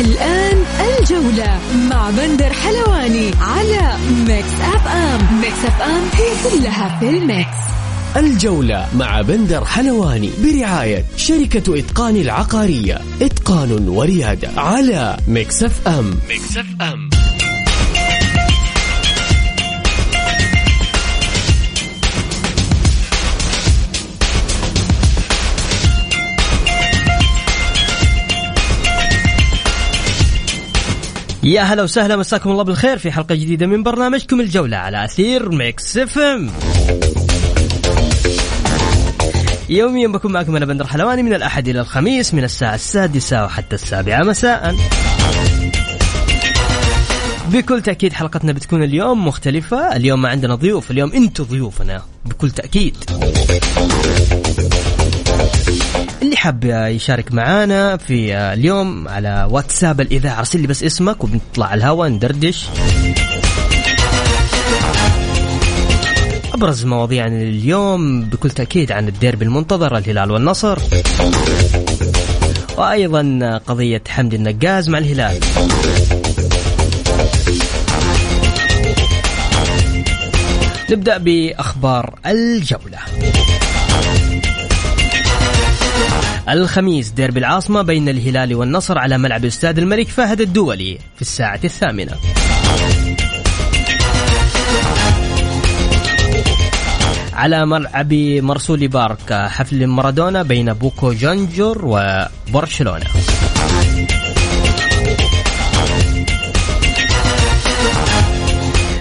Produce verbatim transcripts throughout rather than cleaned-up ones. الآن الجولة مع بندر حلواني على ميكس أف أم. ميكس أف أم هي كلها في الميكس. الجولة مع بندر حلواني برعاية شركة إتقان العقارية، إتقان وريادة، على ميكس أف أم. ميكس أف أم. يا هلا وسهلا، مساكم الله بالخير في حلقة جديدة من برنامجكم الجولة على أثير ميكس أف أم. يوميا بكون معكم أنا بندر حلواني من الأحد إلى الخميس من الساعة السادسة وحتى السابعة مساء. بكل تأكيد حلقتنا بتكون اليوم مختلفة، اليوم ما عندنا ضيوف، اليوم أنتوا ضيوفنا بكل تأكيد. اللي حاب يشارك معانا في اليوم على واتساب الإذاعة ارسل لي بس اسمك وبنطلع على الهواء ندردش. أبرز مواضيع اليوم بكل تأكيد عن الديربي المنتظر، الهلال والنصر، وأيضا قضية حمد النجاز مع الهلال. نبدأ بأخبار الجولة. الخميس ديربي العاصمة بين الهلال والنصر على ملعب استاد الملك فهد الدولي في الساعة الثامنة. على ملعب مرسولي بارك حفل مارادونا بين بوكو جونجور وبرشلونة.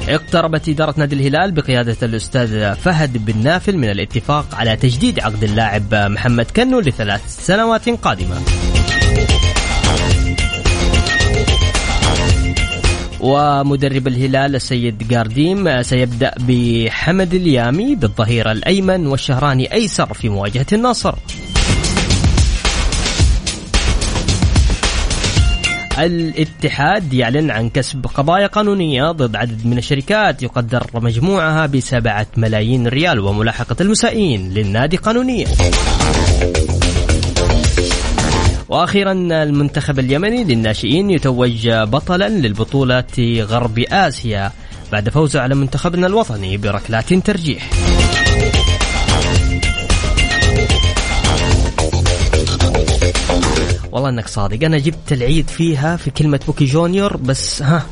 اقتربت إدارة نادي الهلال بقيادة الأستاذ فهد بن نافل من الاتفاق على تجديد عقد اللاعب محمد كنو لثلاث سنوات قادمة. ومدرب الهلال السيد جارديم سيبدأ بحمد اليامي بالظهير الأيمن والشهراني أيسر في مواجهة النصر. الاتحاد يعلن عن كسب قضايا قانونية ضد عدد من الشركات يقدر مجموعها بسبعة ملايين ريال وملاحقة المسائين للنادي قانونيا. وأخيرا المنتخب اليمني للناشئين يتوج بطلا للبطولة غرب آسيا بعد فوزه على منتخبنا الوطني بركلات ترجيح. والله انك صادق، انا جبت العيد فيها في كلمة بوكي جونيور، بس ها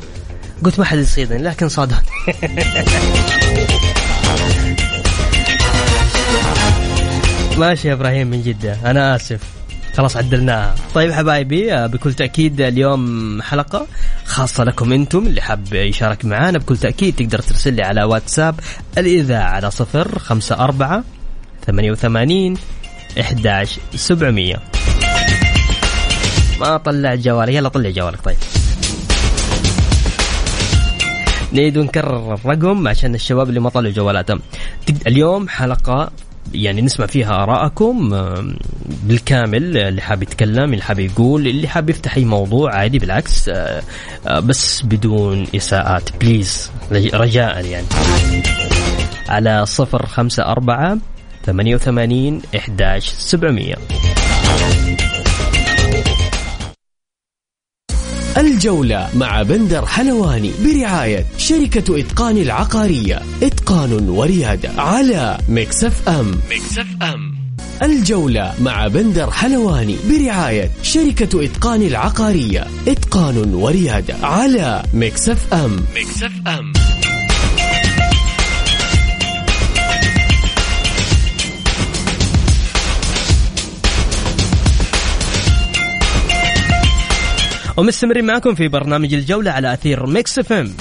قلت ما حد يصيدني لكن صادق. ماشي يا ابراهيم من جدة، انا اسف، خلاص عدلناها. طيب حبايبي، بكل تأكيد اليوم حلقة خاصة لكم انتم. اللي حاب يشارك معانا بكل تأكيد تقدر ترسل لي على واتساب الإذاعة على صفر خمسة أربعة ثمانية وثمانين إحداش سبعمية. ما طلع جوالي، يلا طلع جوالك. طيب نريد نكرر الرقم عشان الشباب اللي ما طلعوا جوالاتهم. اليوم حلقة يعني نسمع فيها آراءكم بالكامل، اللي حاب يتكلم، اللي حاب يقول، اللي حاب يفتح أي موضوع عادي، بالعكس بس بدون إساءات بليز رجاء. يعني على صفر خمسة أربعة ثمانية وثمانين إحداش سبعمية. الجولة مع بندر حلواني برعاية شركة إتقان العقارية، إتقان وريادة، على ميكس أف أم. ميكس أف أم. الجولة مع بندر حلواني برعاية شركة إتقان العقارية، إتقان وريادة، على ميكس أف أم. ميكس أف أم. ومستمرين معكم في برنامج الجولة على أثير ميكس أف أم.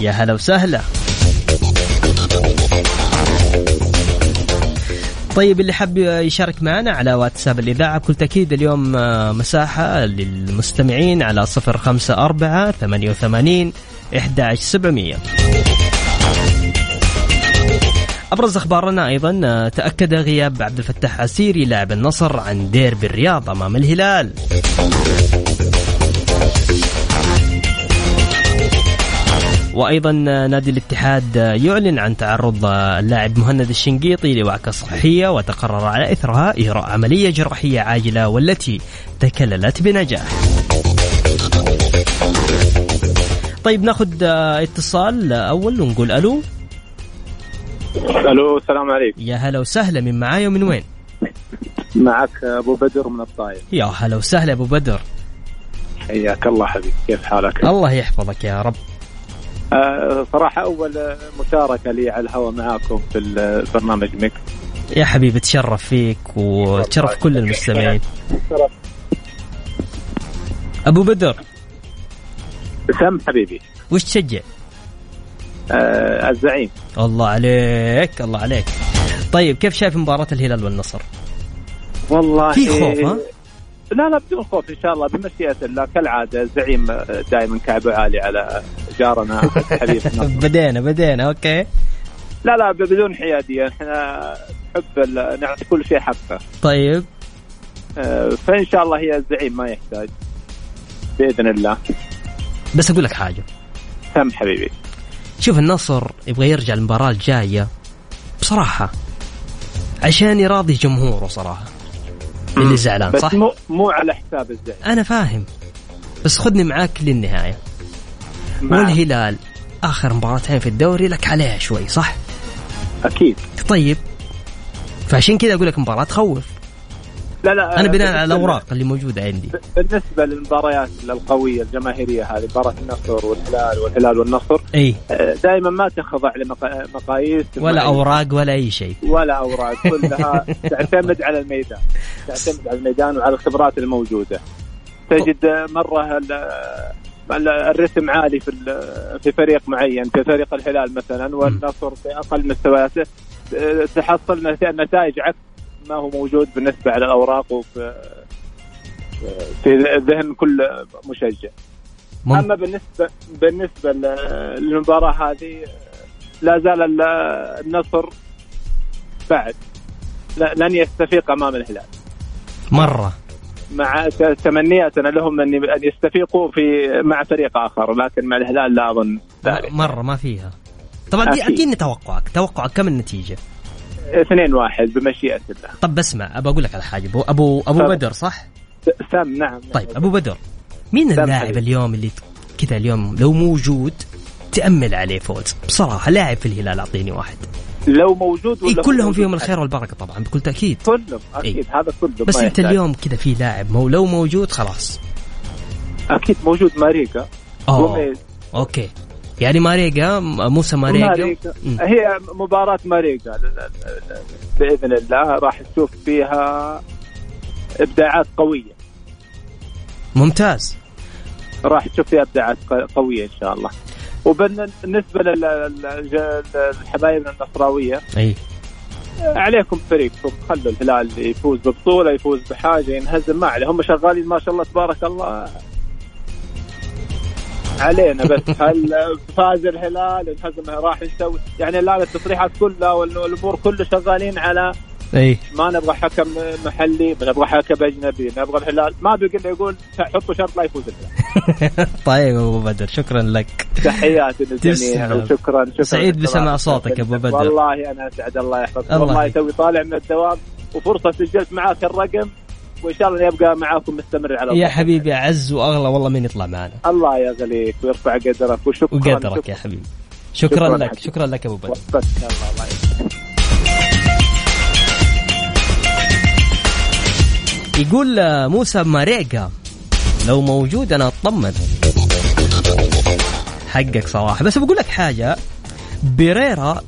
يا هلا وسهلا. طيب اللي حب يشارك معنا على واتساب الإذاعة بكل تأكيد اليوم مساحة للمستمعين على صفر خمسة أربعة ثمانية وثمانين إحدى عشر سبعمية. أبرز أخبارنا أيضا تأكد غياب عبدالفتاح عسيري لاعب النصر عن ديربي الرياض أمام الهلال. وأيضا نادي الاتحاد يعلن عن تعرض اللاعب مهند الشنقيطي لوعكة صحية وتقرر على إثرها إجراء عملية جراحية عاجلة والتي تكللت بنجاح. طيب ناخد اتصال أول ونقول ألو. ألو السلام عليكم. يا هلا وسهلا، من معايا ومن وين؟ معك أبو بدر من الطائف. يا هلا وسهلا أبو بدر، حياك الله حبيبي، كيف حالك؟ الله يحفظك يا رب. أه صراحة أول مشاركة لي على الهواء معاكم في البرنامج ميكس. يا حبيبي تشرف فيك وتشرف كل المستمعين. أبو بدر سام حبيبي، وش تشجع؟ أه الزعيم. الله عليك الله عليك. طيب كيف شايف مباراة الهلال والنصر؟ والله في خوف ها؟ لا لا بدون خوف إن شاء الله بمشيئة الله كالعادة، الزعيم دائما كعبه عالي على جارنا حبيبنا. بدينا بدينا أوكي. لا لا بدون حيادية، إحنا نحب نعطي كل شيء حقه. طيب فإن شاء الله هي الزعيم ما يحتاج بإذن الله. بس أقول لك حاجة سام حبيبي، شوف النصر يبغى يرجع المباراة الجاية بصراحة عشان يراضي جمهوره صراحة اللي زعلان، صح؟ بس مو مو على حساب الزعيم. أنا فاهم بس خدني معاك للنهاية. والهلال آخر مباراتين في الدوري لك عليها شوي، صح؟ أكيد. طيب فعشان كذا أقول لك مباراة تخوف. لا لا أنا بناء على الأوراق اللي موجودة عندي بالنسبة للمباريات القوية الجماهيرية هذه، مباراة النصر والهلال والهلال والنصر إيه؟ دائما ما تخضع لمقاييس ولا أوراق ولا أي شيء ولا أوراق، كلها تعتمد على الميدان، تعتمد على الميدان وعلى الخبرات الموجودة. تجد مرة الرسم عالي في في فريق معين، في فريق الهلال مثلا والنصر في أقل مستوياته تحصل نتائج عكس ما هو موجود بالنسبة على الأوراق وفي في ذهن كل مشجع. مم. أما بالنسبة بالنسبة للمباراة هذه لا زال النصر بعد لن يستفيق أمام الهلال مرة، مع تمنياتنا لهم أن يستفيقوا في مع فريق آخر، لكن مع الهلال لا أظن ذلك. مرة ما فيها طبعا. أديني توقعك توقعك كم النتيجة؟ اثنين واحد بمشيئة الله. طب بسمع أبى أقول لك على حاجة أبو أبو, أبو بدر صح؟ سام نعم. طيب أبو بدر مين اللاعب اليوم اللي كذا اليوم لو موجود تأمل عليه فوز بصراحة؟ لاعب في الهلال أعطيني واحد لو موجود ولا إيه؟ كلهم فيهم الخير والبركة طبعا بكل تأكيد كلهم أكيد إيه؟ هذا كله. بس أنت اليوم كذا في لاعب مو لو موجود خلاص أكيد موجود. ماريكا. أوه أوكي يعني ماريجا موسى ماريجا, ماريجا. هي مباراة ماريجا بإذن الله راح تشوف فيها إبداعات قوية. ممتاز، راح تشوف فيها إبداعات قوية إن شاء الله. وبالنسبة للحبايب النصراوية أي. عليكم فريقكم، خلوا الهلال يفوز ببطولة، يفوز بحاجة، ينهزم ما عليه، هم شغالين ما شاء الله تبارك الله علينا. بس هل فاز الهلال الهزم راح يسوي يعني الآن التصريحات كلها والأمور كله شغالين على أي. ما نبغى حكم محلي، نبغى حكم أجنبي، نبغى الهلال ما بيقول يقول حطوا شرط لا يفوز الهلال. طيب أبو بدر شكرا لك، تحياتي للجميع، شكرا شكرا. سعيد بسمع صوتك أبو بدر. والله أنا أسعد الله يحفظك، والله يسوي طالع من الدوام وفرصة سجلت معاك الرقم، وإن شاء الله يبقى معاكم مستمر على الله. يا حبيبي عز وأغلى والله من يطلع معنا. الله يغليك ويرفع قدرك وشكرا وقدرك يا حبيبي. شكرا, شكرا لك حبيبي. شكرا لك أبو بدر. يقول موسى ماريجا لو موجود أنا أطمن. حقك صراحة، بس بقول لك حاجة بيريرا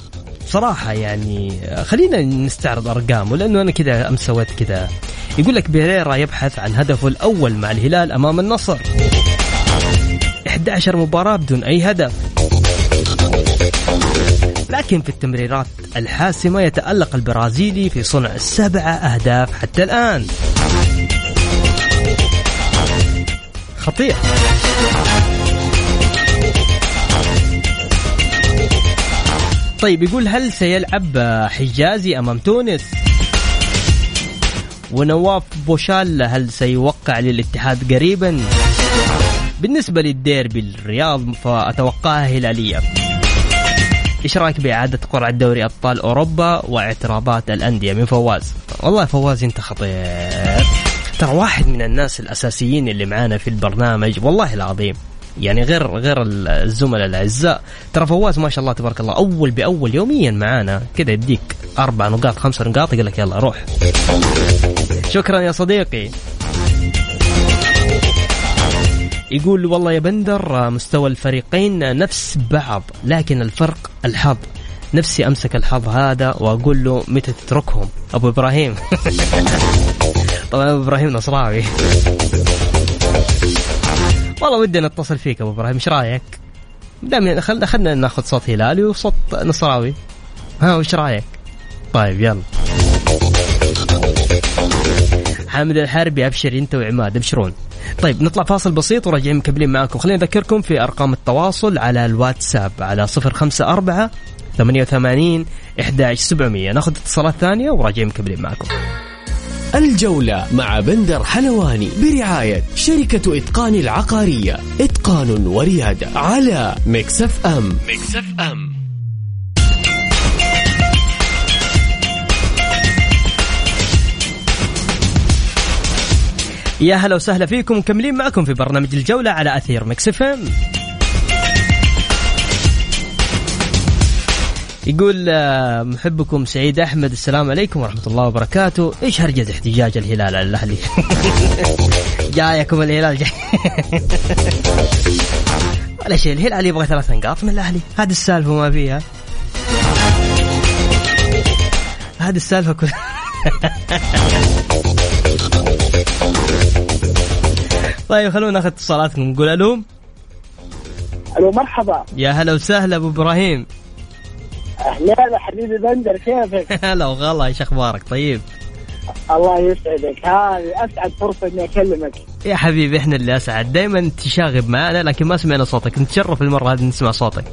صراحة يعني خلينا نستعرض أرقامه لأنه أنا كده أمس سويت كده. يقول لك بيريرا يبحث عن هدفه الأول مع الهلال أمام النصر، إحدى عشرة مباراة بدون أي هدف، لكن في التمريرات الحاسمة يتألق البرازيلي في صنع سبعة أهداف حتى الآن. خطير. طيب يقول هل سيلعب حجازي أمام تونس؟ ونواف بوشال هل سيوقع للاتحاد قريبا؟ بالنسبة للديربي الرياض فأتوقعها هلالية. إيش رأيك بإعادة قرعة دوري أبطال أوروبا واعتراضات الأندية من فواز؟ والله فواز أنت خطير، ترى واحد من الناس الأساسيين اللي معانا في البرنامج والله العظيم، يعني غير غير الزملاء الأعزاء، ترى فواز ما شاء الله تبارك الله أول بأول يوميا معانا كده يديك أربع نقاط خمسة نقاط يقول لك يلا روح. شكرا يا صديقي. يقول والله يا بندر مستوى الفريقين نفس بعض لكن الفرق الحظ، نفسي أمسك الحظ هذا وأقول له متى تتركهم. أبو إبراهيم طبعا أبو إبراهيم نصراوي، والله ودنا نتصل فيك أبو إبراهيم، إيش رأيك؟ دام خلنا خلنا ناخذ صوت هلالي وصوت نصراوي، ها وش رأيك؟ طيب يلا. حامد الحربي أبشر أنت وعماد أبشرون. طيب نطلع فاصل بسيط وراجعين مكملين معاكم. خلينا نذكركم في أرقام التواصل على الواتساب على صفر خمسة أربعة ثمانية وثمانين إحدى عشر سبعمية. ناخذ اتصالات ثانية وراجعين مكملين معاكم. الجولة مع بندر حلواني برعاية شركة إتقان العقارية، إتقان وريادة، على ميكس أف أم. ميكس أف أم. يا هلا وسهلا فيكم، مكملين معكم في برنامج الجولة على أثير ميكس أف أم. يقول محبكم سعيد أحمد، السلام عليكم ورحمة الله وبركاته. إيش هرجة احتجاج الهلال على الأهلي؟ جايكم الهلال جاي ولا شيء، الهلال يبغى ثلاث نقاط من الأهلي، هذه السالفة ما فيها، هذه السالفة كلها طيب خلونا ناخذ اتصالاتكم، نقول ألو. ألو مرحبا. يا هلا وسهلا أبو إبراهيم. أهلا حبيبي بندر، كيفك؟ هلا وغلا، ايش اخبارك؟ طيب الله يسعدك، هذه اسعد فرصه اني اكلمك يا حبيبي، احنا اللي اسعد، دائما تشاغب معنا لكن ما سمعنا صوتك، نتشرف المره هذه نسمع صوتك.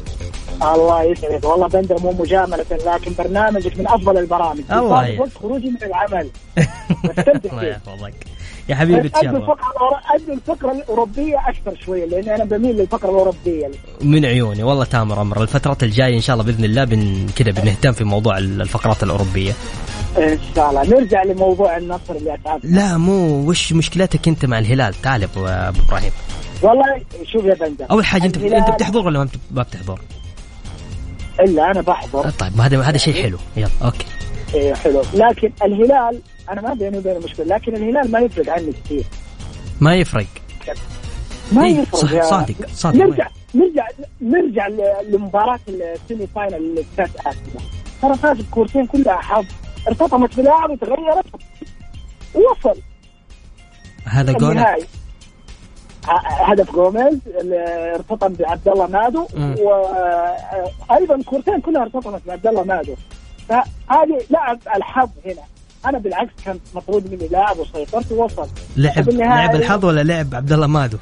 الله يسعدك، والله بندر مو مجامله لكن برنامجك من افضل البرامج، وقت خروجي من العمل استمتع فيه والله يا حبيبي. تشرف. أدل الفكرة الأوروبية أكثر شوية لأن أنا بميل للفكرة الأوروبية من عيوني والله. تامر أمر الفترات الجاية إن شاء الله بإذن الله بن كده بنهتم في موضوع الفقرات الأوروبية إن شاء الله. نرجع لموضوع النصر اللي أتعب. لا مو وش مشكلتك أنت مع الهلال؟ تعال أبو إبراهيم. والله شوف يا بندر، أول حاجة أنت أنت بتحضر ولا ما بتحضر؟ إلا أنا بحضر. طيب هذا هذا شيء حلو، يلا أوكي. إيه حلو، لكن الهلال أنا ما بيني وبينه مشكلة، لكن الهلال ما يفرق عني كثير. ما يفرق. ما إيه يفرق. صح يا... صادق صادق. نرجع نرجع نرجع لمباراة السيمي فاينل اللي كانت آسيا، ترى فاز بكورتين كلها حظ، ارتطمت بلاعب وتغيرت ووصل. هذا جول. هدف جوميز ارتطم بعبد الله مادو، وأيضا كورتين كلها ارتطمت بعبد الله مادو. فهذه لعب الحظ هنا. أنا بالعكس كان مطرود مني لاعب وسيطرت ووصل. لعب لعب الحظ ولا لعب عبد الله مادو؟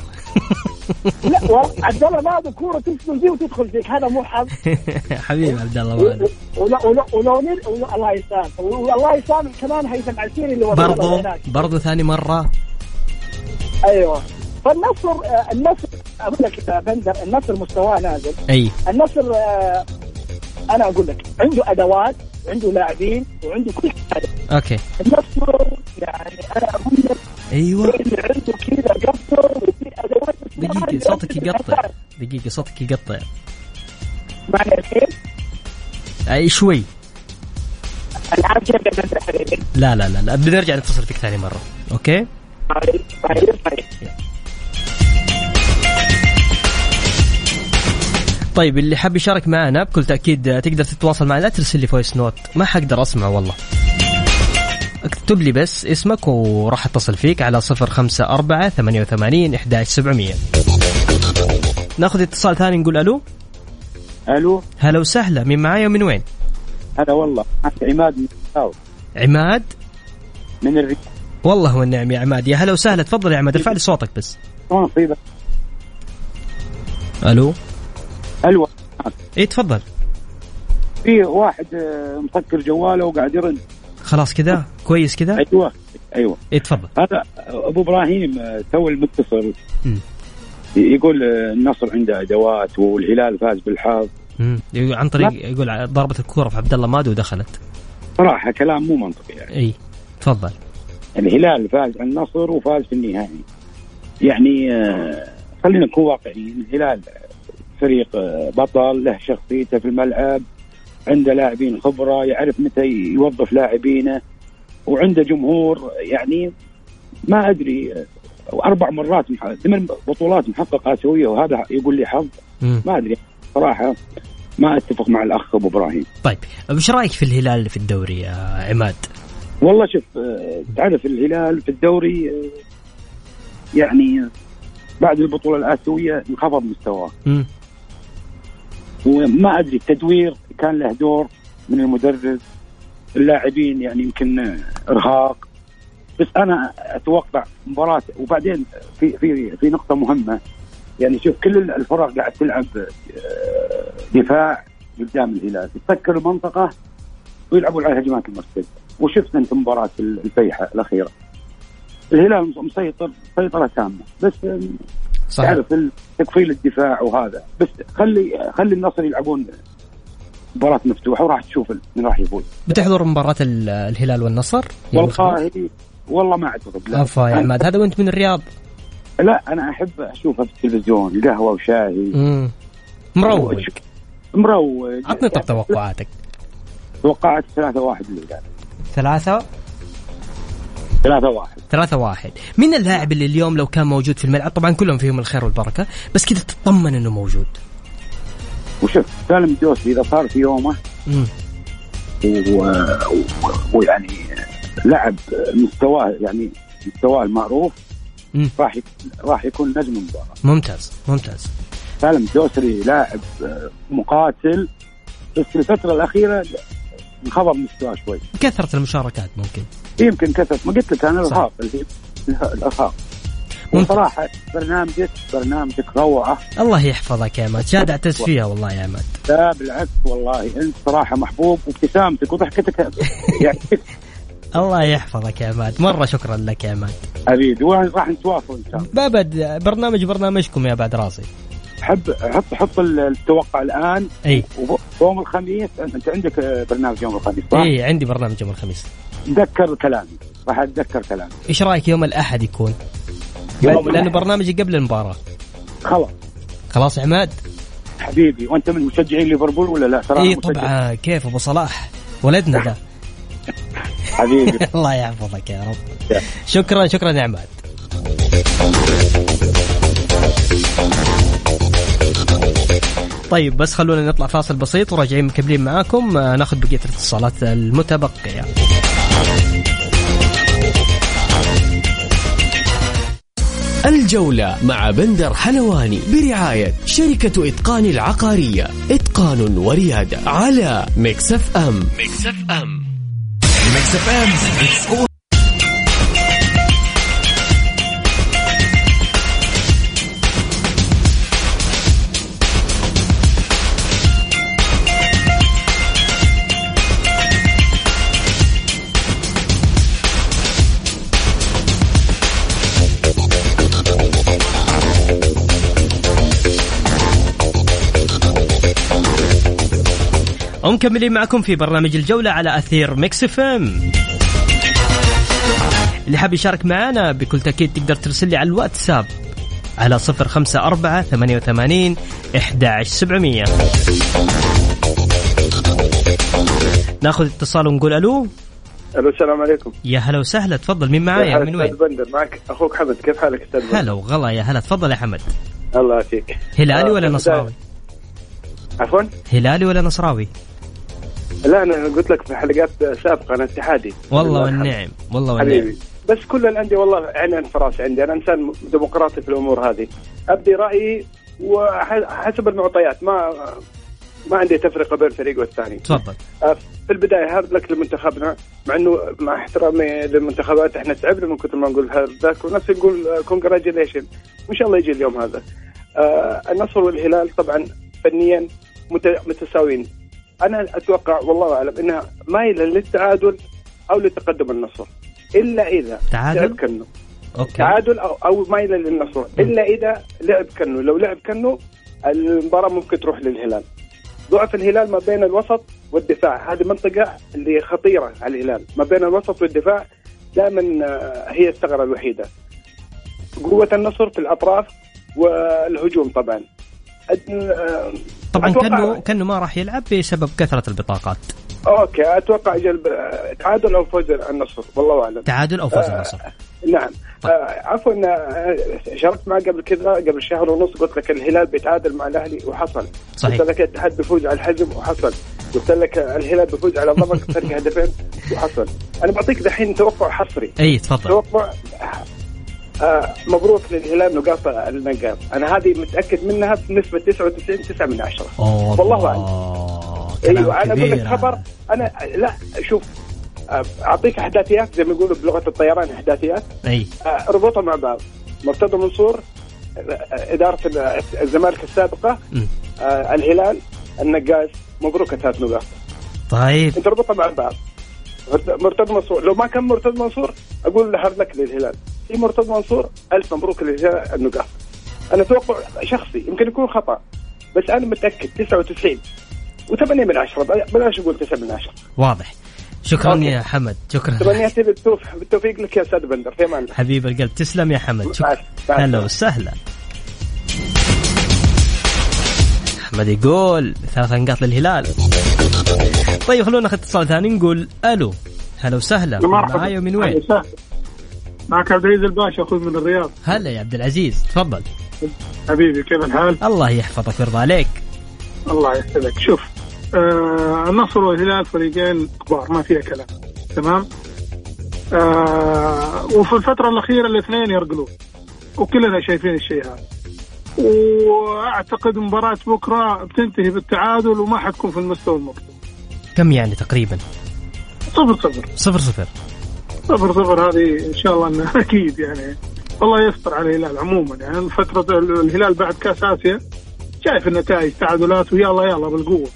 لا عبد الله مادو كورة تدخل فيه وتدخل فيك، هذا مو حظ حبيبي عبد الله مادو. ولا ولا ولا الله يسامح، والله يسامح كمان هيثم عسيري اللي برضو برضو ثاني مرة. أيوة فالنصر النصر أقول لك يا بندر، النصر مستواه نازل. أي النصر أنا أقول لك عنده أدوات، عنده لاعبين، وعنده كل حاجة. اوكي النصر يعني انا اقول لك ايوه اللي عنده كذا قطر وفي ادوات. دقيقه صوتك يقطع، دقيقه صوتك يقطع معنى الحين اي شوي العافيه بنت حبيبي. لا لا لا, لا. بنرجع نتصل فيك ثاني مره. اوكي طيب طيب طيب طيب اللي حاب يشارك معنا بكل تأكيد تقدر تتواصل معنا، لا ترسل لي فويس نوت ما حقدر أسمع والله، اكتب لي بس اسمك وراح اتصل فيك على صفر خمسة أربعة ثمانية وثمانين إحدى عشر سبعمية. ناخذ اتصال ثاني، نقول ألو. الو هلا وسهلا، مين معايا ومن وين؟ هلا والله معك عماد من الرياض. عماد من الرياض والله والنعم يا عماد، يا هلا وسهلا. تفضل يا عماد، ارفع لي صوتك بس. شلون طيبك؟ الو الو ايه تفضل. في واحد مسكر جواله وقاعد يرن. خلاص كذا كويس كذا. ايوه ايوه ايه تفضل. هذا ابو ابراهيم تو المتصل م. يقول النصر عنده ادوات والهلال فاز بالحظ عن طريق يقول ضربة الكرة في عبد الله مادو ودخلت. صراحة كلام مو منطقي يعني. اي تفضل. الهلال فاز عن النصر وفاز في النهائي، يعني خلينا نكون واقعيين. الهلال فريق بطل، له شخصيته في الملعب، عنده لاعبين خبرة، يعرف متى يوظف لاعبينه، وعنده جمهور. يعني ما أدري، أربع مرات ثمان بطولات محقق آسيوية وهذا يقول لي حظ. ما أدري صراحة، ما أتفق مع الأخ أبو إبراهيم. طيب وش رأيك في الهلال في الدوري يا عماد؟ والله شوف، تعرف الهلال في الدوري يعني بعد البطولة الآسيوية انخفض مستواه، وما أدري التدوير كان له دور من المدرب، اللاعبين يعني يمكن إرهاق. بس أنا أتوقع مباراة. وبعدين في في في نقطة مهمة، يعني شوف كل الفرق قاعد تلعب دفاع قدام الهلال، تسكر المنطقة ويلعبوا على هجمات المرتد، وشفنا في مباراة الفيحة الأخيرة الهلال مسيطر سيطرة تامة، بس تعرف تكفيل الدفاع وهذا. بس خلي خلي النصر يلعبون مباراة مفتوحة وراح تشوف من راح يفوز. بتحضر مباراة الهلال والنصر؟ والله والله ما اعتقد. افا يا عماد، هذا وانت من الرياض؟ لا انا احب اشوفها في التلفزيون، قهوة وشاي. امم مروق مروق. عطني طب توقعاتك. توقعت ثلاثة واحد للهلال. ثلاثة ثلاثة واحد ثلاثة واحد. من اللاعب اللي اليوم لو كان موجود في الملعب، طبعا كلهم فيهم الخير والبركة، بس كده تطمن انه موجود. وشوف سالم الدوسري إذا صار في يومه ويعني لعب مستواه، يعني مستواه المعروف، راح راح يكون نجم المباراة. ممتاز ممتاز. سالم الدوسري لاعب مقاتل، بس الفترة الأخيرة انخفض مستواه شوي. كثرة المشاركات ممكن. يمكن كثرة، ما قلت لك أنا الإرهاق الإرهاق. وصراحة برنامجك برنامجك روعة. الله يحفظك يا عماد، جاد اعتز فيها والله يا عماد. لا بالعكس والله، أنت صراحة محبوب، وابتسامتك وضحكتك يعني الله يحفظك يا عماد، مرة شكرا لك يا عماد. أريد وراح نتواصل إن شاء الله. بابد برنامج برنامجكم يا بعد راسي. حب حط حط التوقع الآن. أي يوم الخميس أنت عندك برنامج يوم الخميس صح؟ إيه عندي برنامج يوم الخميس. تذكر كلامي، راح أتذكر كلامي. إيش رأيك يوم الأحد يكون؟ لأنه برنامجي قبل المباراة. خلاص خلاص عماد حبيبي. وأنت من مشجعين ليفربول ولا لا؟ صراحة إيه طبعا. كيف أبو صلاح ولدنا ده حبيبي الله يحفظك يا رب. شكرا شكرا يا عماد. طيب بس خلونا نطلع فاصل بسيط وراجعين مكملين معاكم، ناخذ بقية الاتصالات المتبقية. الجولة مع بندر حلواني برعاية شركة إتقان العقارية، إتقان وريادة، على ميكس أف أم. ميكس أف أم. ميكس أف أم. ميكس أف أم. ومكملين معكم في برنامج الجولة على أثير ميكس أف أم. اللي حاب يشارك معنا بكل تأكيد تقدر ترسل لي على الواتساب على صفر خمسة أربعة ثمانية وثمانين أحد عشر سبعمية. ناخذ اتصال ونقول ألو. ألو السلام عليكم. يا هلا وسهلا، تفضل مين معايا من وين؟ بندر معك أخوك حمد، كيف حالك أستاذ بندر؟ هلا وغلا يا هلا، تفضل يا حمد. الله فيك. هلالي ولا نصراوي؟ عفوا هلالي ولا نصراوي؟ لا أنا قلت لك في حلقات سابقة أنا اتحادي والله والنعم. والله والنعم. بس كل الأندية والله عينين فراس عندي، أنا إنسان ديمقراطي في الأمور هذه، أبدي رأيي وحسب المعطيات، ما ما عندي تفرقه بين الفريق والثاني. تفضل. في البدايه هارد لك لمنتخبنا، مع انه مع احترامي للمنتخبات احنا تعبنا من كثر ما نقول هارد لك، ونفس نقول كونجراتيليشن، وان شاء الله يجي اليوم هذا. آه النصر والهلال طبعا فنيا متساويين، انا اتوقع والله اعلم انها مايله للتعادل او لتقدم النصر، الا اذا تعادل كنو. أوكي. تعادل او او مايله للنصر الا اذا لعب كنو، لو لعب كنو المباراه ممكن تروح للهلال. ضعف الهلال ما بين الوسط والدفاع، هذه منطقه اللي خطيره على الهلال، ما بين الوسط والدفاع دائما هي الثغره الوحيده. قوه النصر في الاطراف والهجوم طبعا. طبعا كانه كانه ما راح يلعب بسبب كثره البطاقات. اوكي، اتوقع جلب تعادل او فوز النصر، والله اعلم. تعادل او فوز النصر. آه نعم. آه عفوا، شاركت معك قبل كذا، قبل شهر ونص قلت لك الهلال بيتعادل مع الاهلي وحصل. صحيح. قلت لك الاتحاد بيفوز على الحزم وحصل. قلت لك الهلال بيفوز على ضمك فرق هدفين وحصل. انا بعطيك دحين توقع حصري. اي تفضل. توقع آه مبروك للهلال نقاط النقاط، انا هذه متاكد منها بنسبه تسعة وتسعين فاصلة تسعة من عشرة. والله اعلم. ايوه انا اقول لك خبر، انا لا شوف اعطيك احداثيات زي ما يقولوا بلغه الطيران احداثيات. اي ربطوا مع بعض. مرتضى منصور اداره الزمالك السابقه، آه الهلال النجاز، مبروك ثلاث نقاط. طيب انت ربطوا مع بعض. مرتضى منصور لو ما كان مرتضى منصور اقول له حرك للهلال، في مرتضى منصور الف مبروك للهلال النقاط. انا توقع شخصي يمكن يكون خطا، بس انا متاكد تسعة وتسعين وثمانية من عشرة، بلاش أقول تسعة من عشرة. واضح. شكرا. أوكي. يا حمد شكرا. تمنياتي بالتوفيق لك يا ساد بندر. في أمان حبيب القلب. تسلم يا حمد. شكرا. هلا وسهلا. أحمد يقول ثلاث نقاط للهلال. طيب خلونا ناخذ اتصال ثاني. نقول ألو. هلا وسهلا. معايا من وين؟ معك عبد العزيز الباشا، أخوي من الرياض. هلا يا عبد العزيز، تفضل حبيبي. كيف الحال؟ الله يحفظك ويرضى عليك. الله يسعدك. شوف آه النصر والهلال فريقين كبار ما فيها كلام، تمام. آه وفي الفترة الأخيرة الاثنين يرقلون وكلنا شايفين الشيء هذا، وأعتقد مباراة بكرة بتنتهي بالتعادل وما حتكون في المستوى المطلوب. كم يعني تقريبا؟ صفر صفر صفر صفر صفر صفر. هذه إن شاء الله أنه أكيد يعني، والله يستر على الهلال عموما. يعني الفترة الهلال بعد كأس آسيا شايف النتائج تعادلات ويلا يلا بالقوة،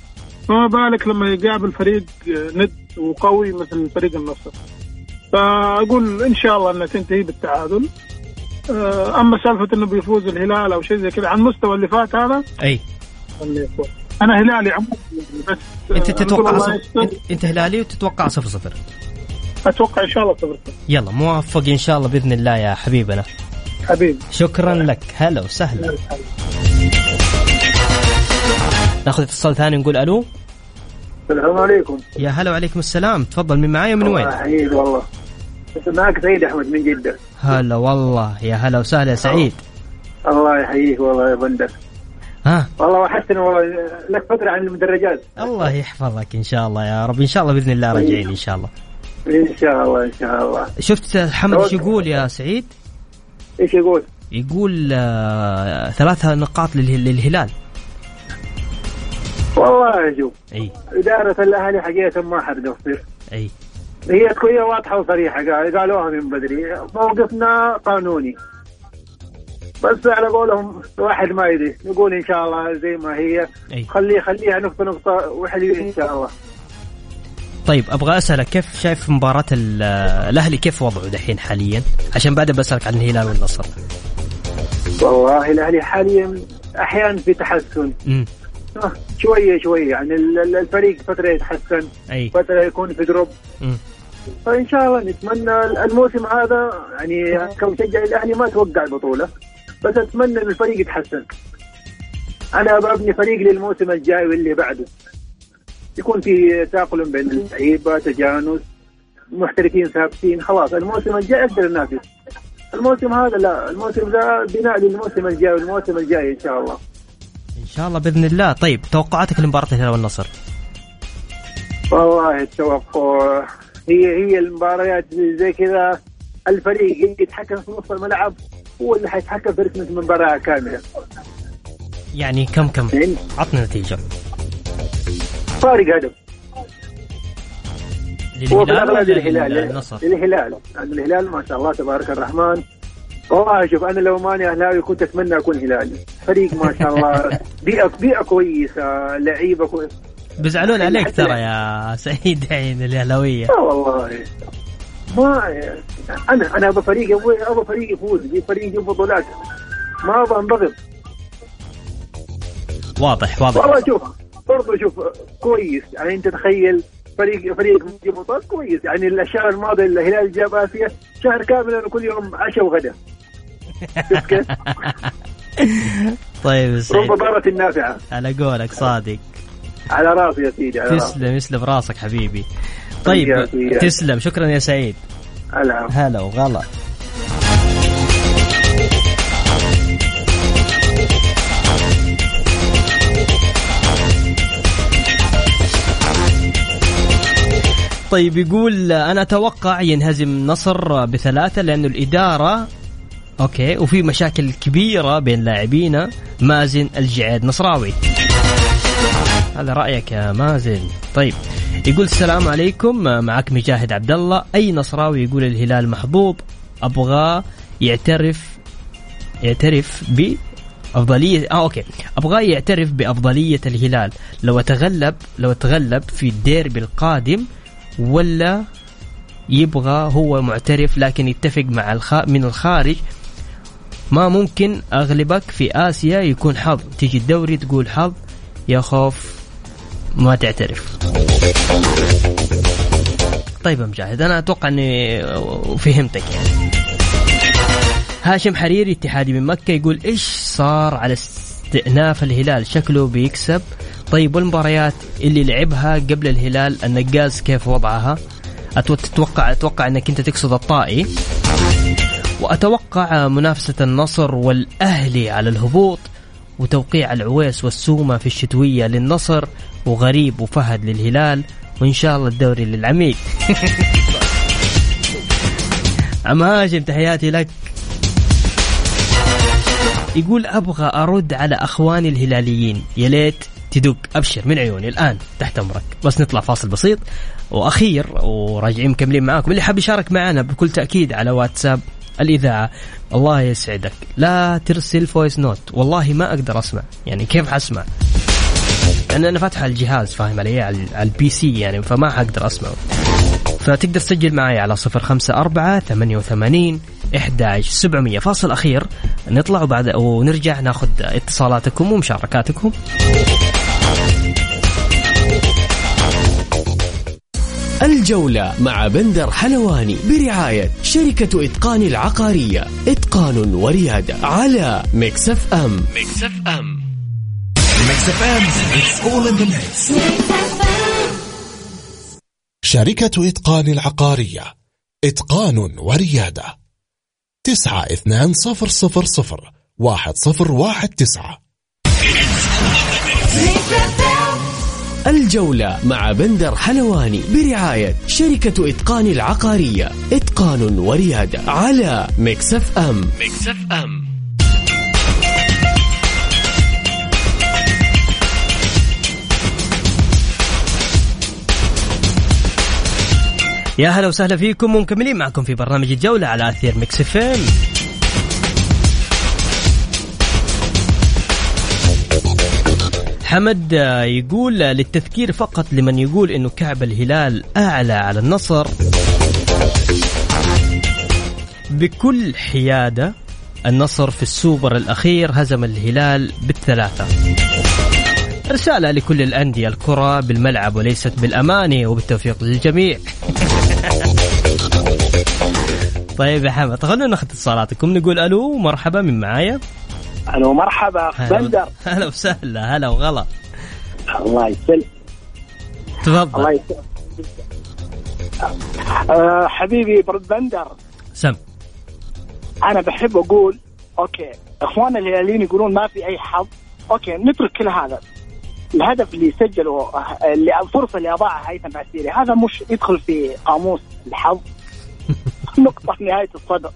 فما بالك لما يقابل فريق ند وقوي مثل فريق النصر. فأقول إن شاء الله أنها تنتهي بالتعادل. أما سالفة أنه بيفوز الهلال أو شيء زي كذا عن المستوى اللي فات هذا، أي أنا هلالي عموما. بس أنت تتوقع صفر. أنت هلالي وتتوقع صفر صفر. أتوقع إن شاء الله صفر صفر. يلا موفق إن شاء الله بإذن الله يا حبيبنا. حبيب شكرا لك. هلا وسهلا. ناخذ اتصال ثاني. نقول الو. السلام عليكم. يا هلا وعليكم السلام. تفضل من معايا من وين؟ سعيد. والله معك سعيد احمد من جده. هلا والله. يا هلا وسهلا يا سعيد. الله يحييك والله يا بندر. ها والله وحشتني والله. لك فتره عن المدرجات. الله يحفظك ان شاء الله يا رب. ان شاء الله باذن الله راجعين ان شاء الله. ان شاء الله ان شاء الله. شفت حمد ايش يقول يا سعيد؟ ايش يقول؟ يقول آه ثلاثه نقاط للهلال. والله أشوف إدارة الأهلي حقيقة ما حد قصير. أي هي تكوية واضحة وصريحة، قال قالوها من بدري، موقفنا قانوني. بس على قولهم واحد ما يدري. نقول إن شاء الله زي ما هي. أي. خلي خليها نقطة نقطة وحلوين إن شاء الله. طيب أبغى أسألك كيف شايف مباراة الأهلي كيف وضعه دحين حاليا، عشان بعد بسألك عن الهلال والنصر. والله الأهلي حاليا أحيانا في تحسن. م. شوية شوية يعني الفريق فترة يتحسن. أي. فترة يكون في دروب. فإن شاء الله نتمنى الموسم هذا يعني كمشجع الأهلي ما توقع البطولة، بس أتمنى أن الفريق يتحسن. أنا ببني فريق للموسم الجاي واللي بعده، يكون في تاقلم بين اللعيبة، تجانس، محترفين ثابتين. خلاص الموسم الجاي أقدر ننافس. الموسم هذا لا، الموسم ذا بناء للموسم الجاي والموسم الجاي إن شاء الله. إن شاء الله بإذن الله. طيب توقعاتك لمباراة الهلال والنصر؟ والله التوقع هي هي المباريات زي كذا، الفريق اللي يتحكم في نص الملعب هو اللي حيتحكم في رتم المباراة كاملة. يعني كم كم؟ عطنا نتيجة. فارق هدف للهلال للهلال للنصر للهلال الهلال ما شاء الله تبارك الرحمن. والله شوف انا لو ماني اهلاوي كنت اتمنى اكون هلالي، فريق ما شاء الله بيئه بيئه كويسه لعيبه كويسه. بزعلون عليك ترى يا سعيد عين الاهلاويه. اه والله ما انا انا ابغى فريق ابغى فريق يفوز بفريق يجيب بطولات، ما ابغى انضغط. واضح واضح والله. شوف برضه شوف كويس يعني انت تخيل فريق فريق يجيب بطولات كويس، يعني الشهر الماضي الهلال جاب آسيا شهر كامل انا كل يوم عشاء وغدا. طيب سعيد مباراة النافعة على قولك صادق. على راسي يا سيدي، على راسي. تسلم يسلم راسك حبيبي. طيب تسلم، شكرا يا سعيد. هلا هلا وغلا. طيب يقول أنا أتوقع ينهزم نصر بثلاثة لأنه الإدارة أوكي وفي مشاكل كبيرة بين لاعبينا. مازن الجعيد نصراوي، هذا رأيك يا مازن. طيب يقول السلام عليكم، معك مجاهد عبد الله. أي نصراوي يقول الهلال محظوظ أبغى يعترف يعترف ب أفضلية آه أوكي أبغى يعترف بأفضلية الهلال لو تغلب لو تغلب في الديربي القادم، ولا يبغى هو معترف لكن يتفق مع الخ... من الخارج ما ممكن أغلبك في آسيا يكون حظ، تيجي الدوري تقول حظ يا خوف ما تعترف. طيب مجاهد أنا أتوقع أني فهمتك يعني. هاشم حريري اتحادي من مكة يقول إيش صار على استئناف الهلال شكله بيكسب. طيب والمباريات اللي لعبها قبل الهلال النجاز كيف وضعها؟ أتوقع أتوقع أنك أنت تقصد الطائي، وأتوقع منافسة النصر والأهلي على الهبوط، وتوقيع العويس والسومة في الشتوية للنصر، وغريب وفهد للهلال، وإن شاء الله الدوري للعميد. عم هاشم تحياتي لك. يقول أبغى أرد على أخواني الهلاليين، يليت تدق أبشر من عيوني الآن تحت أمرك. بس نطلع فاصل بسيط وأخير وراجعين مكملين معاكم. اللي حاب يشارك معنا بكل تأكيد على واتساب الإذاعة. الله يسعدك لا ترسل فويس نوت، والله ما أقدر أسمع، يعني كيف حسمع؟ لأن أنا فاتح الجهاز فاهم عليه على البي سي يعني، فما حقدر أسمع. فتقدر تسجل معي على صفر خمسة أربعة ثمانية وثمانين إحدى عشر سبعمية. فاصل أخير نطلع وبعد ونرجع ناخذ اتصالاتكم ومشاركاتكم. الجولة مع بندر حلواني برعاية شركة إتقان العقارية، إتقان وريادة، على ميكس أف أم. ميكس أف أم. ميكس أف أم. It's all in the mix. شركة إتقان العقارية، إتقان وريادة. تسعة اثنان صفر صفر صفر واحد صفر واحد تسعة. الجولة مع بندر حلواني برعاية شركة إتقان العقارية، إتقان وريادة، على ميكس أف أم. ميكس أف أم. يا هلا وسهلا فيكم ومكملين معكم في برنامج الجولة على أثير ميكس أف أم. حمد يقول للتذكير فقط لمن يقول إنه كعب الهلال أعلى على النصر بكل حيادة، النصر في السوبر الأخير هزم الهلال بالثلاثة. رسالة لكل الأندية، الكرة بالملعب وليست بالأماني، وبالتوفيق للجميع. طيب يا حمد خلونا ناخذ اتصالاتكم. نقول ألو مرحبا، من معايا؟ ألو مرحبا بندر. هلا وسهلا. هلا وغلا. الله يسلم تفضل. الله يسلم أه حبيبي برد بندر سم. أنا بحب أقول أوكي إخواننا الهلاليين يقولون ما في أي حظ، أوكي نترك كل هذا. الهدف اللي سجله اللي الفرصة اللي أضاعها هيثم عسيري هذا مش يدخل في قاموس الحظ. نقطة نهاية الصدر.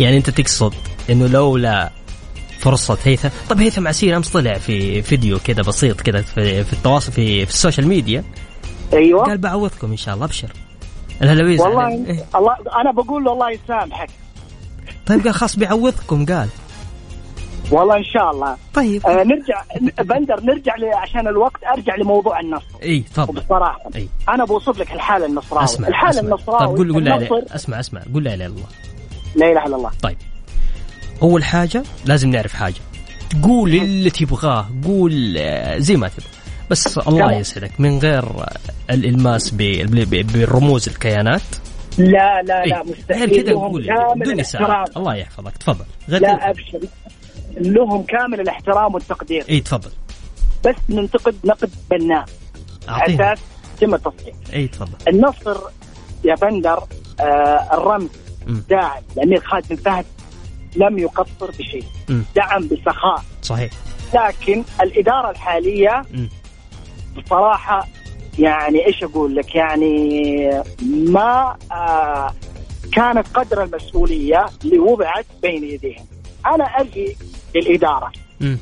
يعني أنت تقصد إنه لولا فرصة هيثم. طب هيثم عسيري أمس طلع في فيديو كده بسيط كده في في التواصل في, في السوشيال ميديا. أيوة. قال بعوضكم إن شاء الله أبشر. الهلاويز. والله إيه؟ الله أنا بقول له الله يسامحك. طيب قال خاص بعوضكم قال. والله إن شاء الله. طيب. آه نرجع بندر نرجع ل... عشان الوقت أرجع لموضوع النصر. إيه طب. بصراحة. إيه؟ أنا بوصف لك الحالة النصراوي. أسمع. الحالة النصراوي. طب قول قول لا لا. أسمع أسمع قول لا إله إلا الله. لا إله إلا الله. طيب. أول حاجة لازم نعرف حاجة. قول اللي تبغاه قول زي ما تبغى. بس الله يسعدك من غير الإلماس بالرموز الكيانات. لا لا لا مستحيل. غير كده نقول بدون إساءة. الله يحفظك تفضل. غير لا أبشر. لهم كامل الاحترام والتقدير. اي تفضل. بس ننتقد نقد بناء اساس تم التصحيح. اي تفضل. النصر يا بندر آه الرمز داعم الأمير خالد الفهد لم يقصر بشيء. م. دعم بسخاء صحيح. لكن الإدارة الحالية م. بصراحة يعني ايش اقول لك يعني ما آه كانت قدر المسؤولية اللي وضعت بين يديهم. أنا أجي للإدارة. م.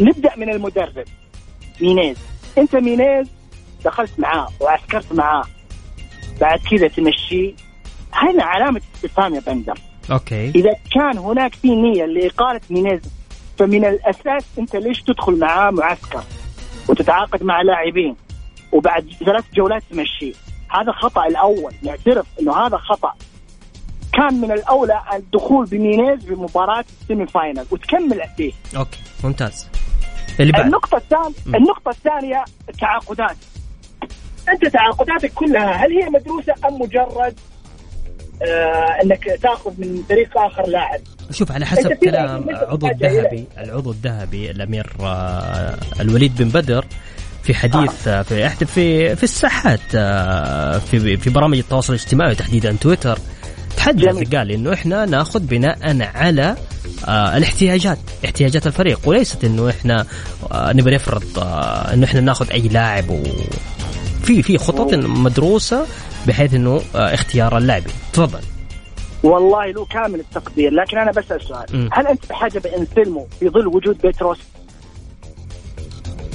نبدأ من المدرب مينيز. أنت مينيز دخلت معاه وعسكرت معاه بعد كذا تمشي، هنا علامة استفهام يا بندر. أوكي. إذا كان هناك في نية لإقالة مينيز فمن الأساس أنت ليش تدخل معاه معسكر وتتعاقد مع لاعبين وبعد ثلاث جولات تمشي؟ هذا خطأ الأول، نعترف إنه هذا خطأ. كان من الأولى الدخول بمينيز بمباراة السيمي فاينل وتكمل فيه. أوكي ممتاز. اللي بعد. النقطة الثانية النقطة الثانية التعاقدات. أنت تعاقداتك كلها هل هي مدروسة أم مجرد آه أنك تأخذ من فريق آخر لاعب؟ شوف على حسب كلام عضو الذهبي العضو الذهبي الأمير آه الوليد بن بدر في حديث آه. في أحد في في الساحات آه في في برامج التواصل الاجتماعي تحديدا تويتر. تحدث قال إنه إحنا نأخذ بناء على آه الاحتياجات احتياجات الفريق، وليست إنه إحنا آه نبي نفرض آه إنه إحنا نأخذ أي لاعب. وفي في خطط مدروسة بحيث إنه آه اختيار اللاعبين. تفضل. والله له كامل التقدير، لكن أنا بس أسأل هل أنت بحاجة بأن سلموا في ظل وجود بيتروس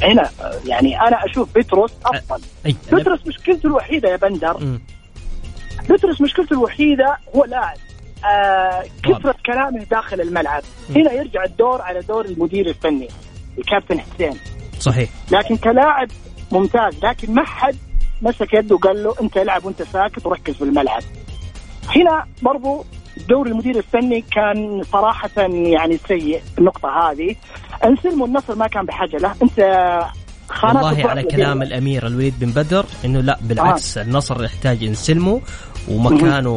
هنا؟ يعني أنا أشوف بيتروس أفضل. أ... أي... بيتروس أنا... مشكلته الوحيدة يا بندر م. بيتروس مشكلته الوحيدة هو لاعب آه كثرة كلامه داخل الملعب. م. هنا يرجع الدور على دور المدير الفني الكابتن حسين صحيح، لكن كلاعب ممتاز، لكن ما حد مسك يده وقال له أنت العب وأنت ساكت وركز في الملعب. هنا برضو دور المدير الفني كان صراحة يعني سيء النقطة هذه. انسلموا النصر ما كان بحاجة له. أنت والله على كلام الأمير الوليد بن بدر إنه لا بالعكس آه. النصر يحتاج ينسلمه ومكانه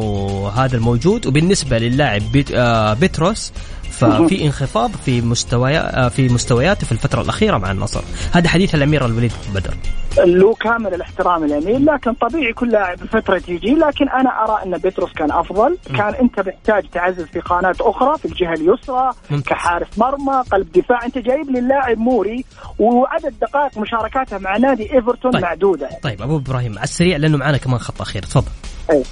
هذا الموجود. وبالنسبة للاعب بيت آه بيتروس ففي انخفاض في مستوى في مستوياته في الفترة الأخيرة مع النصر. هذا حديث الأمير الوليد بن بدر له كامل الاحترام الأمير، لكن طبيعي كل لاعب بفترة يجي. لكن أنا أرى أن بيتروس كان أفضل. كان أنت محتاج تعزز في قنوات أخرى في الجهة اليسرى كحارس مرمى قلب دفاع. أنت جايب للاعب موري وعدد دقائق مشاركاته مع نادي إيفرتون طيب. معدودة. طيب أبو إبراهيم على السريع لأنه معنا كمان خط أخير تفضل. أيه.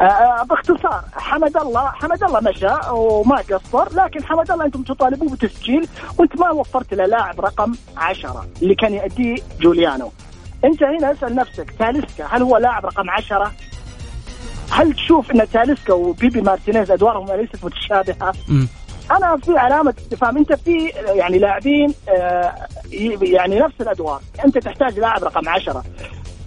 آه باختصار حمد الله حمد الله مشى وما قصر، لكن حمد الله أنتم تطالبوه بتسجيل وأنت ما وفرت للاعب رقم عشرة اللي كان يأديه جوليانو. أنت هنا أسأل نفسك تاليسكا هل هو لاعب رقم عشرة؟ هل تشوف أن تاليسكا وبيبي مارتينيز أدوارهم ليست متشابهة؟ م. أنا في علامة استفهام. أنت في يعني لاعبين آه يعني نفس الأدوار. أنت تحتاج لاعب رقم عشرة.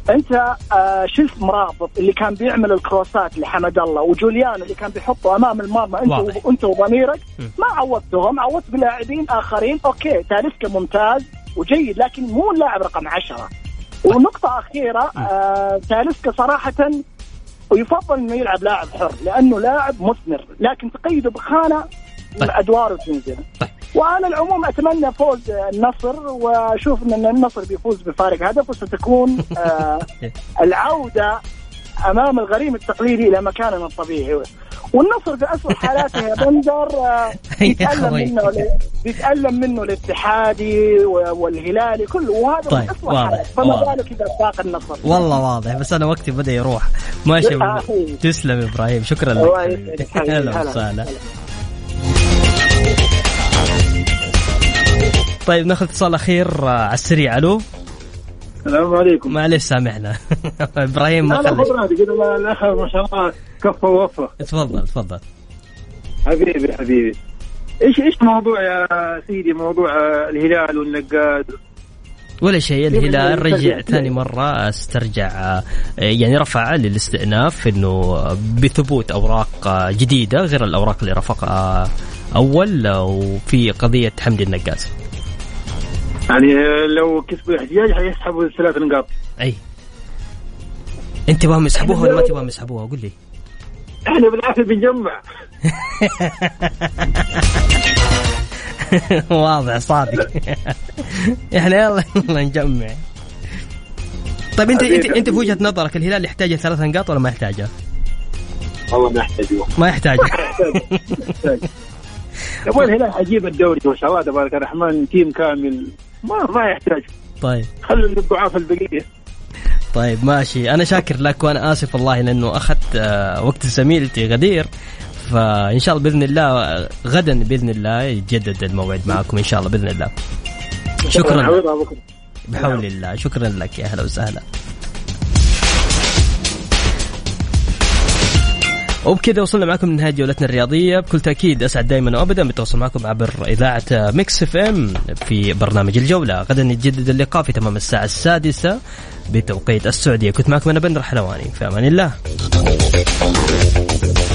أنت آه شلت مرابط اللي كان بيعمل الكروسات لحمد الله وجوليان اللي كان بيحطه أمام المرمى. أنت وأنت وضميرك ما عوضتهم، عوضت بلاعبين آخرين. أوكي تاليسكا ممتاز وجيد لكن مو اللاعب رقم عشرة. ونقطة أخيرة آه، تاليسكا صراحة ويفضل إنه يلعب لاعب حر لأنه لاعب مثمر، لكن تقيده بخانة طيب. أدواره تنزل طيب. وعلى العموم أتمنى فوز النصر وأشوف أن النصر بيفوز بفارق هدف وستكون آه العودة أمام الغريم التقليدي إلى مكاننا الطبيعي. والنصر في أسوأ حالاته يا بندر بيتألم منه بيتألم منه الاتحادي والهلالي كله وهذا طيب أسوأ حالاته. فما بالك إذا فاق النصر؟ والله واضح بس أنا وقتي بدأ يروح ماشي. تسلم إبراهيم شكرا لك. أهلا وسهلا. طيب ناخذ اتصال اخير على السريع. الو السلام عليكم. معليش سامحنا ابراهيم ما خلص. والله الاخ ما شاء الله كفى ووفى. تفضل تفضل حبيبي حبيبي. ايش ايش موضوع يا سيدي؟ موضوع الهلال والنقاد ولا شيء. الهلال رجع ثاني مرة استرجع يعني رفع للاستئناف انه بثبوت اوراق جديدة غير الاوراق اللي رفقها اول، وفي قضية حمد النجاز يعني لو كسبوا الاحتجاج حيسحبوا الثلاث نقاط. اي انت تبغاهم يسحبوها ولا ما تبغاهم يسحبوها؟ قل لي. احنا بالعافية بنجمع واضح صادق احنا يلا يلا نجمع. طيب انت انت انت في وجهة نظرك الهلال يحتاج ثلاث نقاط ولا ما يحتاجها؟ والله ما يحتاجها ما يحتاجها يبغى الهلال حجيب الدوري ما شاء الله تبارك الرحمن تيم كامل ما ما يحتاج. طيب خلوا الضعاف البقيه. طيب ماشي انا شاكر لك وانا اسف والله لانه اخذت وقت زميلتي غدير، فإن شاء الله بإذن الله غدا بإذن الله يتجدد الموعد معكم إن شاء الله بإذن الله. شكرا بحول الله. شكرا لك يا أهلا وسهلا. وبكذا وصلنا معكم لنهاية جولتنا الرياضية. بكل تأكيد أسعد دائما وأبدا بالتواصل معكم عبر إذاعة ميكس أف أم في برنامج الجولة. غدا يتجدد اللقاء في تمام الساعة السادسة بتوقيت السعودية. كنت معكم أنا بندر حلواني. في أمان الله.